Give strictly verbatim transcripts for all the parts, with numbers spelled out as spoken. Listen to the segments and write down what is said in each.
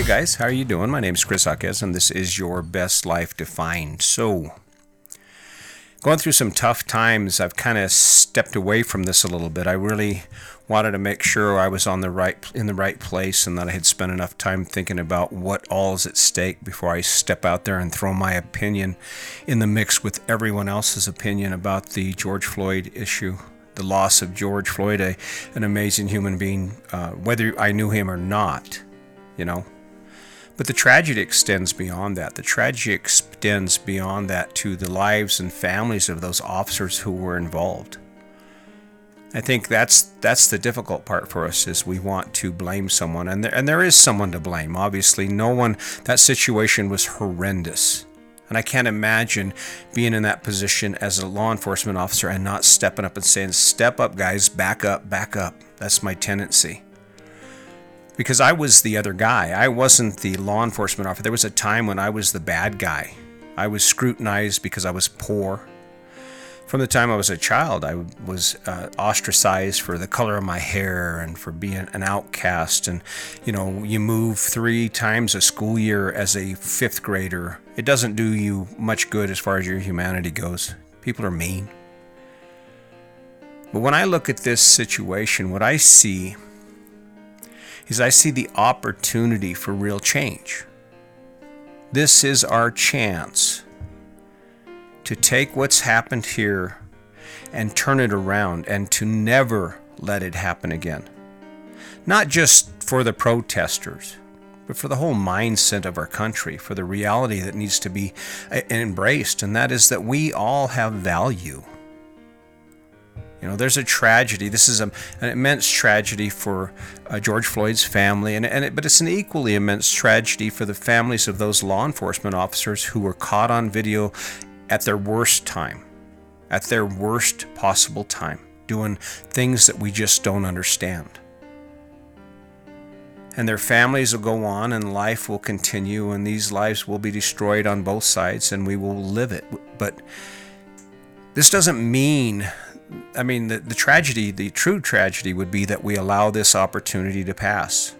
Hey guys, how are you doing? My name is Chris Hawkins and this is Your Best Life Defined. So, going through some tough times, I've kind of stepped away from this a little bit. I really wanted to make sure I was on the right in the right place and that I had spent enough time thinking about what all is at stake before I step out there and throw my opinion in the mix with everyone else's opinion about the George Floyd issue. The loss of George Floyd, a, an amazing human being, uh, whether I knew him or not, you know. But the tragedy extends beyond that. The tragedy extends beyond that to the lives and families of those officers who were involved. I think that's that's the difficult part for us, is we want to blame someone. And there, and there is someone to blame. Obviously, no one, that situation was horrendous. And I can't imagine being in that position as a law enforcement officer and not stepping up and saying, step up, guys, back up, back up. That's my tendency. Because I was the other guy. I wasn't the law enforcement officer. There was a time when I was the bad guy. I was scrutinized because I was poor. From the time I was a child, I was uh, ostracized for the color of my hair and for being an outcast. And, you know, you move three times a school year as a fifth grader. It doesn't do you much good as far as your humanity goes. People are mean. But when I look at this situation, what I see is I see the opportunity for real change. This is our chance to take what's happened here and turn it around and to never let it happen again. Not just for the protesters, but for the whole mindset of our country, for the reality that needs to be embraced, and that is that we all have value. You know, there's a tragedy. This is a, an immense tragedy for uh, George Floyd's family, and, and it, but it's an equally immense tragedy for the families of those law enforcement officers who were caught on video at their worst time, at their worst possible time, doing things that we just don't understand. And their families will go on, and life will continue, and these lives will be destroyed on both sides, and we will live it. But this doesn't mean... I mean, the, the tragedy, the true tragedy would be that we allow this opportunity to pass.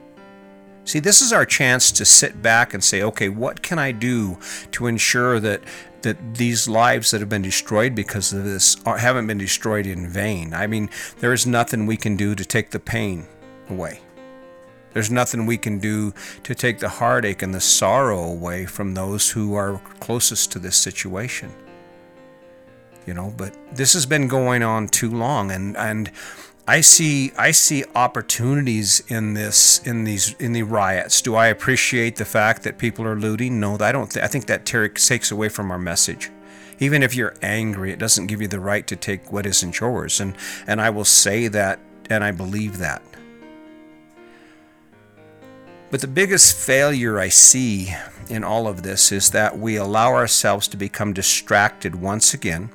See, this is our chance to sit back and say, okay, what can I do to ensure that that these lives that have been destroyed because of this are, haven't been destroyed in vain? I mean, there is nothing we can do to take the pain away. There's nothing we can do to take the heartache and the sorrow away from those who are closest to this situation. You know, but this has been going on too long, and, and I see I see opportunities in this in these in the riots. Do I appreciate the fact that people are looting? No, I don't. Th- I think that ter- takes away from our message. Even if you're angry, it doesn't give you the right to take what isn't yours. And and I will say that, and I believe that. But the biggest failure I see in all of this is that we allow ourselves to become distracted once again,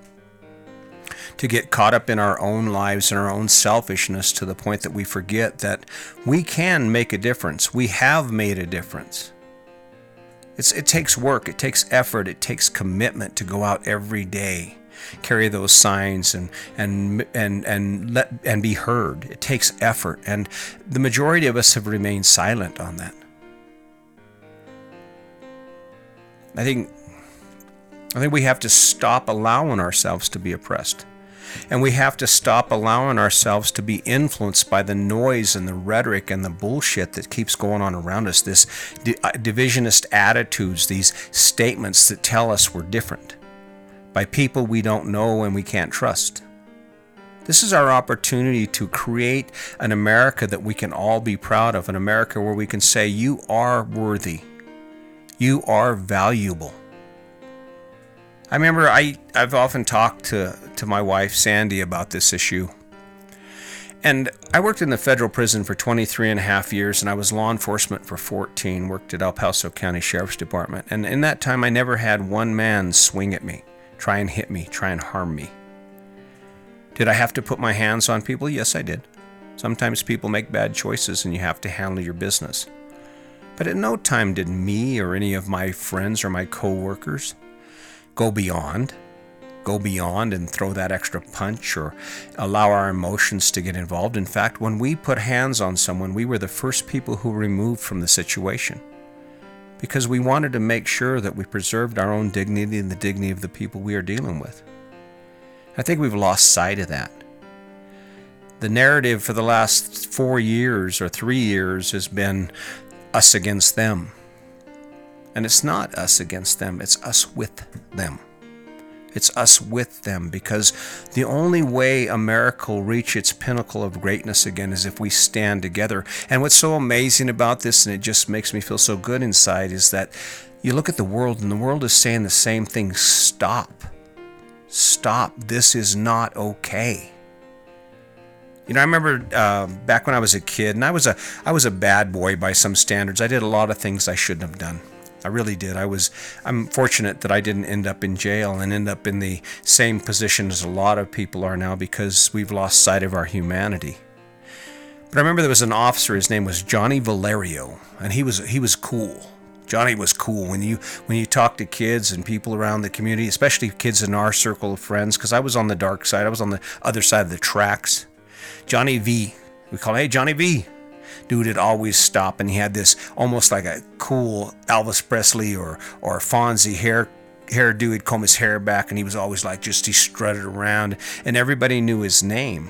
to get caught up in our own lives and our own selfishness to the point that we forget that we can make a difference. We have made a difference. It's, it takes work, it takes effort, it takes commitment to go out every day, carry those signs and and and and let and be heard. It takes effort, and the majority of us have remained silent on that. I think I think we have to stop allowing ourselves to be oppressed. And we have to stop allowing ourselves to be influenced by the noise and the rhetoric and the bullshit that keeps going on around us, this divisionist attitudes, these statements that tell us we're different by people we don't know and we can't trust. This is our opportunity to create an America that we can all be proud of, an America where we can say, you are worthy, you are valuable. I remember I, I've often talked to, to my wife, Sandy, about this issue. And I worked in the federal prison for twenty-three and a half years, and I was law enforcement for fourteen, worked at El Paso County Sheriff's Department. And in that time, I never had one man swing at me, try and hit me, try and harm me. Did I have to put my hands on people? Yes, I did. Sometimes people make bad choices, and you have to handle your business. But at no time did me or any of my friends or my co-workers go beyond, go beyond and throw that extra punch or allow our emotions to get involved. In fact, when we put hands on someone, we were the first people who were removed from the situation. because we wanted to make sure that we preserved our own dignity and the dignity of the people we are dealing with. I think we've lost sight of that. The narrative for the last four years or three years has been us against them. And it's not us against them, it's us with them. It's us with them, because the only way America will reach its pinnacle of greatness again is if we stand together. And what's so amazing about this, and it just makes me feel so good inside, is that you look at the world and the world is saying the same thing. Stop. Stop. This is not okay. You know, I remember uh, back when I was a kid, and I was a I was a bad boy by some standards. I did a lot of things I shouldn't have done. I really did. I was, I'm fortunate that I didn't end up in jail and end up in the same position as a lot of people are now, because we've lost sight of our humanity. But I remember there was an officer, his name was Johnny Valerio, and he was he was cool. Johnny was cool. When you when you talk to kids and people around the community, especially kids in our circle of friends, because I was on the dark side, I was on the other side of the tracks. Johnny V, we call him, hey, Johnny V. Dude would always stop, and he had this almost like a cool Elvis Presley or or Fonzie hair hairdo. He'd comb his hair back, and he was always like, just he strutted around, and everybody knew his name,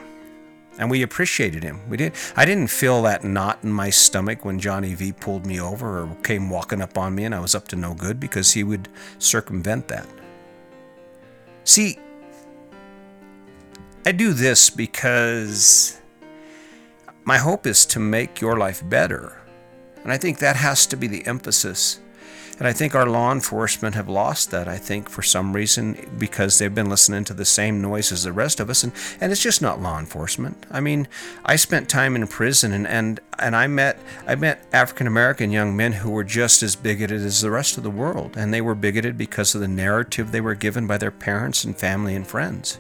and we appreciated him. We did. I didn't feel that knot in my stomach when Johnny V pulled me over or came walking up on me, and I was up to no good, because he would circumvent that. See, I do this because my hope is to make your life better. And I think that has to be the emphasis. And I think our law enforcement have lost that, I think, for some reason, because they've been listening to the same noise as the rest of us. And, and it's just not law enforcement. I mean, I spent time in prison, and, and, and I met I met African-American young men who were just as bigoted as the rest of the world. And they were bigoted because of the narrative they were given by their parents and family and friends.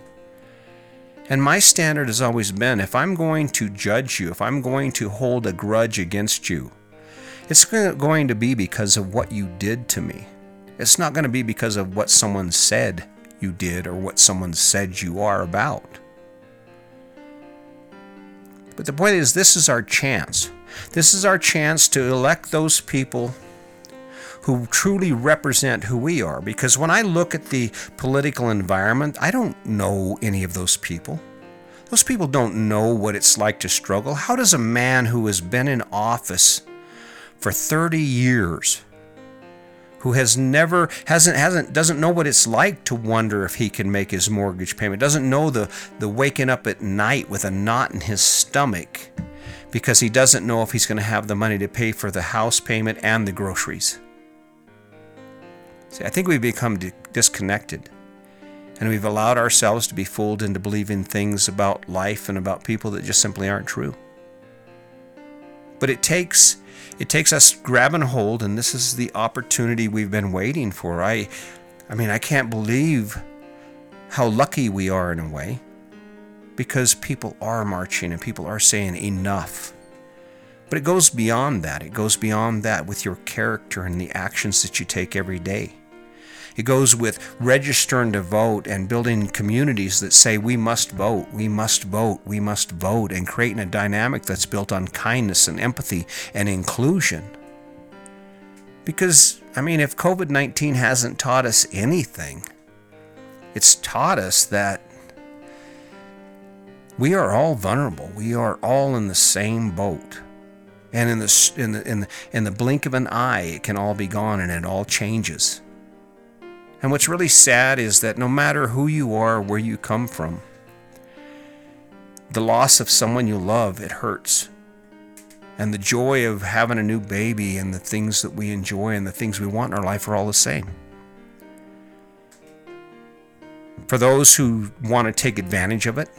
And my standard has always been, if I'm going to judge you, if I'm going to hold a grudge against you, it's going to be because of what you did to me. It's not going to be because of what someone said you did or what someone said you are about. But the point is, this is our chance. This is our chance to elect those people who truly represent who we are. Because when I look at the political environment, I don't know any of those people. Those people don't know what it's like to struggle. How does a man who has been in office for thirty years, who has never, hasn't, hasn't, doesn't know what it's like to wonder if he can make his mortgage payment, doesn't know the, the waking up at night with a knot in his stomach because he doesn't know if he's going to have the money to pay for the house payment and the groceries? See, I think we've become di- disconnected, and we've allowed ourselves to be fooled into believing things about life and about people that just simply aren't true. But it takes it takes us grabbing hold, and this is the opportunity we've been waiting for. I, I mean, I can't believe how lucky we are in a way, because people are marching and people are saying enough. But it goes beyond that. It goes beyond that with your character and the actions that you take every day. It goes with registering to vote and building communities that say we must vote, we must vote, we must vote, and creating a dynamic that's built on kindness and empathy and inclusion. Because, I mean, if covid nineteen hasn't taught us anything, it's taught us that we are all vulnerable. We are all in the same boat. And in the, in the in the in the blink of an eye, it can all be gone, and it all changes. And what's really sad is that no matter who you are, where you come from, the loss of someone you love, it hurts. And the joy of having a new baby and the things that we enjoy and the things we want in our life are all the same. For those who want to take advantage of it,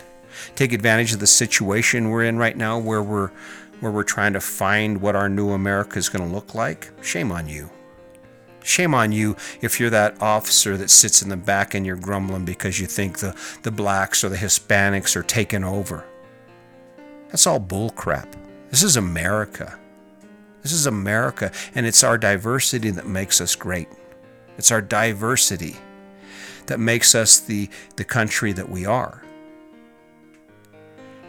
take advantage of the situation we're in right now, where we're where we're trying to find what our new America is going to look like, shame on you. Shame on you if you're that officer that sits in the back and you're grumbling because you think the, the blacks or the Hispanics are taking over. That's all bull crap. This is America. This is America, and it's our diversity that makes us great. It's our diversity that makes us the, the country that we are.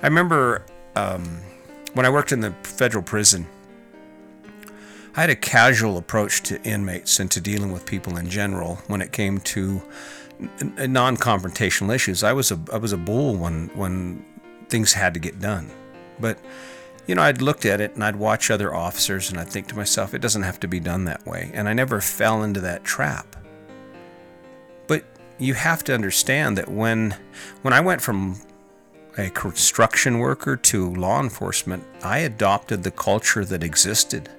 I remember... Um, When I worked in the federal prison, I had a casual approach to inmates and to dealing with people in general when it came to non-confrontational issues. I was a I was a bull when when things had to get done. But, you know, I'd looked at it and I'd watch other officers and I'd think to myself, it doesn't have to be done that way. And I never fell into that trap. But you have to understand that when when I went from a construction worker to law enforcement, I adopted the culture that existed.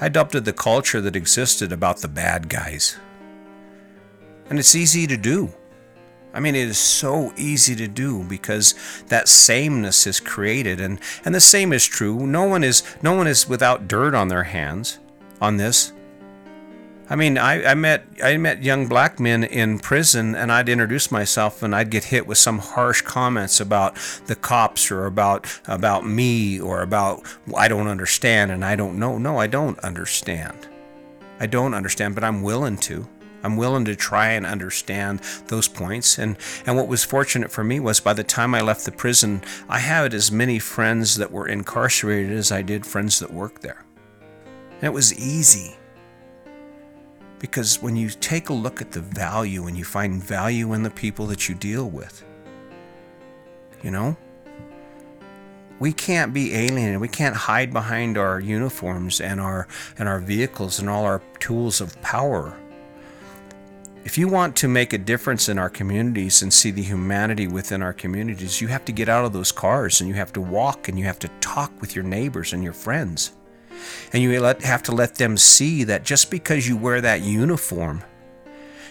I adopted the culture that existed about the bad guys. And it's easy to do. I mean, it is so easy to do because that sameness is created, and, and the same is true. No one is no one is without dirt on their hands on this. I mean, I, I met I met young black men in prison, and I'd introduce myself, and I'd get hit with some harsh comments about the cops or about about me or about I don't understand and I don't know. No, I don't understand. I don't understand, but I'm willing to. I'm willing to try and understand those points. And, and what was fortunate for me was by the time I left the prison, I had as many friends that were incarcerated as I did friends that worked there. And it was easy. Because when you take a look at the value and you find value in the people that you deal with, you know, we can't be alienated. We can't hide behind our uniforms and our and our vehicles and all our tools of power. If you want to make a difference in our communities and see the humanity within our communities, you have to get out of those cars and you have to walk and you have to talk with your neighbors and your friends. And you have to let them see that just because you wear that uniform,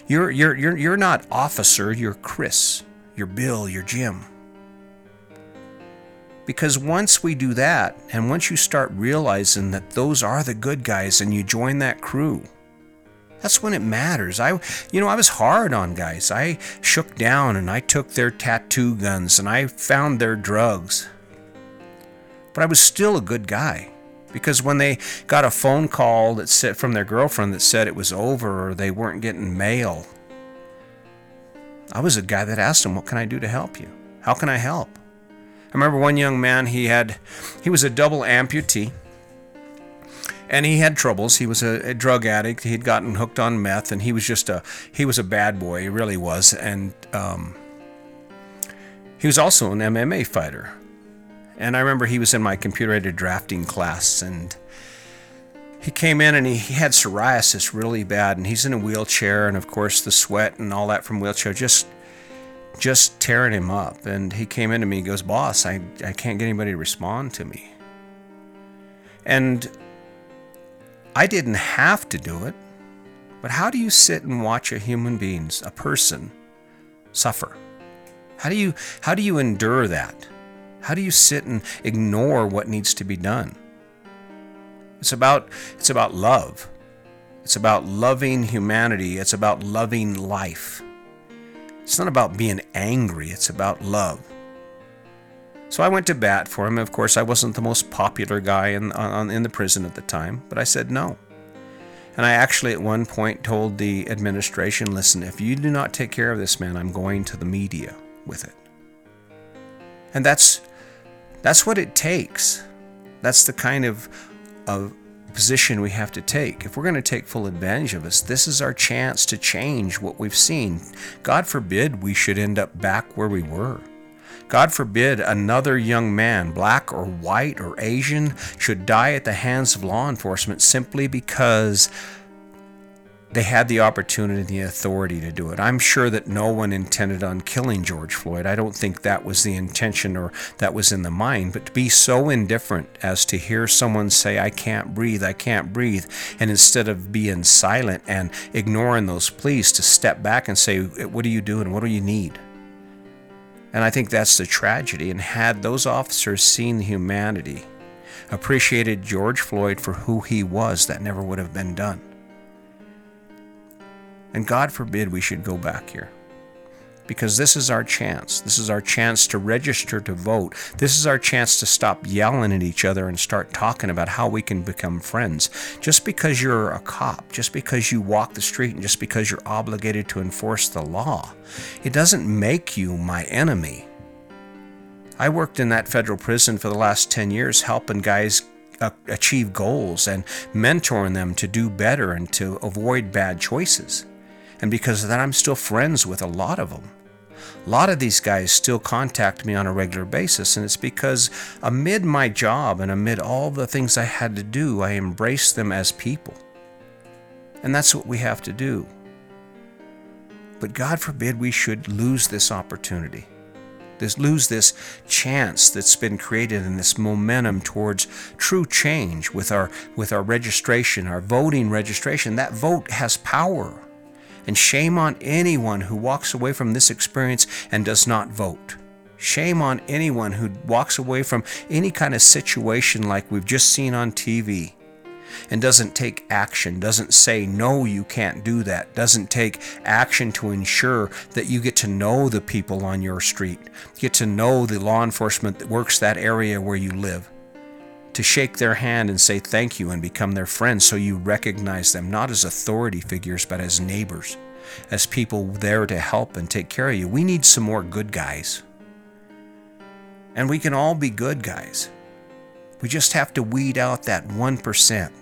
you're you're you're you're not officer, you're Chris, you're Bill, you're Jim. Because once we do that, and once you start realizing that those are the good guys and you join that crew, that's when it matters. I, you know, I was hard on guys. I shook down and I took their tattoo guns and I found their drugs. But I was still a good guy, because when they got a phone call that said from their girlfriend that said it was over or they weren't getting mail, I was a guy that asked them, "What can I do to help you? How can I help?" I remember one young man. He had, he was a double amputee. And he had troubles. He was a, a drug addict. He'd gotten hooked on meth, and he was just a he was a bad boy. He really was. And um, he was also an M M A fighter. And I remember he was in my computer-aided drafting class, and he came in and he, he had psoriasis really bad, and he's in a wheelchair, and of course the sweat and all that from wheelchair just just tearing him up. And he came into me. He goes, "Boss, I I can't get anybody to respond to me." And I didn't have to do it, but how do you sit and watch a human being, a person, suffer? How do you how do you endure that? How do you sit and ignore what needs to be done? It's about it's about love. It's about loving humanity. It's about loving life. It's not about being angry. It's about love. So I went to bat for him. Of course, I wasn't the most popular guy in on, in the prison at the time, but I said no. And I actually at one point told the administration, "Listen, if you do not take care of this man, I'm going to the media with it." And that's that's what it takes. That's the kind of, of position we have to take. If we're going to take full advantage of this, this is our chance to change what we've seen. God forbid we should end up back where we were. God forbid another young man, black or white or Asian, should die at the hands of law enforcement simply because they had the opportunity and the authority to do it. I'm sure that no one intended on killing George Floyd. I don't think that was the intention or that was in the mind. But to be so indifferent as to hear someone say, "I can't breathe, I can't breathe," and instead of being silent and ignoring those pleas, to step back and say, "What are you doing? What do you need?" And I think that's the tragedy. And had those officers seen the humanity, appreciated George Floyd for who he was, that never would have been done. And God forbid we should go back here. Because this is our chance. This is our chance to register to vote. This is our chance to stop yelling at each other and start talking about how we can become friends. Just because you're a cop, just because you walk the street, and just because you're obligated to enforce the law, it doesn't make you my enemy. I worked in that federal prison for the last ten years helping guys achieve goals and mentoring them to do better and to avoid bad choices. And because of that, I'm still friends with a lot of them. A lot of these guys still contact me on a regular basis, and it's because amid my job and amid all the things I had to do, I embraced them as people. And that's what we have to do. But God forbid we should lose this opportunity, this lose this chance that's been created and this momentum towards true change with our with our registration, our voting registration. That vote has power. And shame on anyone who walks away from this experience and does not vote. Shame on anyone who walks away from any kind of situation like we've just seen on T V and doesn't take action, doesn't say, no, you can't do that, doesn't take action to ensure that you get to know the people on your street, get to know the law enforcement that works that area where you live, to shake their hand and say thank you and become their friend so you recognize them, not as authority figures, but as neighbors, as people there to help and take care of you. We need some more good guys. And we can all be good guys. We just have to weed out that one percent,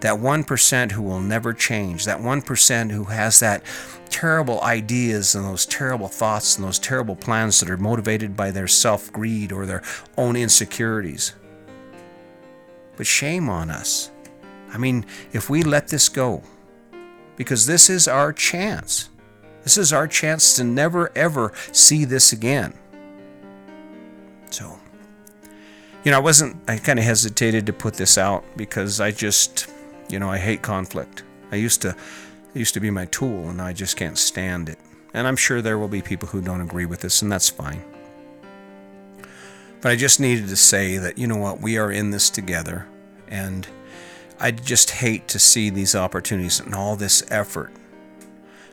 that one percent who will never change, that one percent who has that terrible ideas and those terrible thoughts and those terrible plans that are motivated by their self-greed or their own insecurities. But shame on us. I mean, if we let this go, because this is our chance. This is our chance to never, ever see this again. So... You know, I wasn't, I kind of hesitated to put this out because I just, you know, I hate conflict. I used to, it used to be my tool, and I just can't stand it. And I'm sure there will be people who don't agree with this, and that's fine. But I just needed to say that, you know what, we are in this together, and I just hate to see these opportunities and all this effort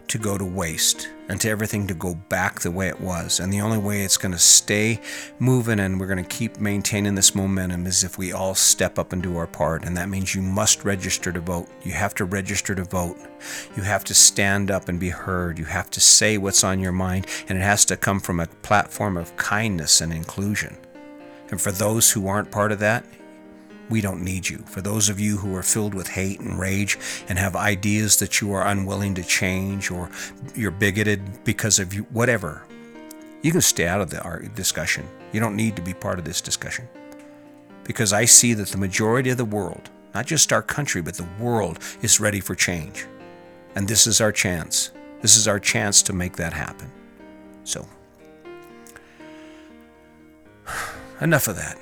to go to waste and to everything to go back the way it was. And the only way it's going to stay moving and we're going to keep maintaining this momentum is if we all step up and do our part. And that means you must register to vote. You have to register to vote. You have to stand up and be heard. You have to say what's on your mind, and it has to come from a platform of kindness and inclusion. And for those who aren't part of that, we don't need you. For those of you who are filled with hate and rage and have ideas that you are unwilling to change, or you're bigoted because of you, whatever, you can stay out of the discussion. You don't need to be part of this discussion. Because I see that the majority of the world, not just our country, but the world, is ready for change. And this is our chance. This is our chance to make that happen. So, enough of that.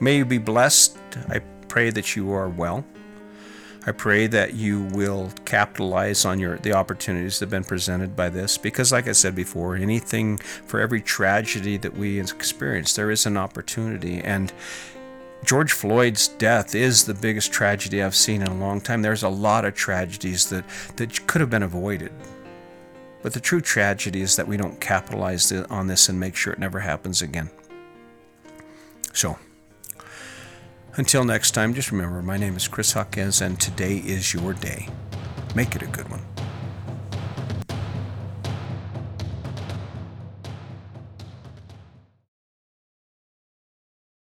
May you be blessed. I pray that you are well. I pray that you will capitalize on your the opportunities that have been presented by this, because like I said before, anything for every tragedy that we experience, there is an opportunity. And George Floyd's death is the biggest tragedy I've seen in a long time. There's a lot of tragedies that, that could have been avoided. But the true tragedy is that we don't capitalize on this and make sure it never happens again. So, until next time, just remember, my name is Chris Hawkins, and today is your day. Make it a good one.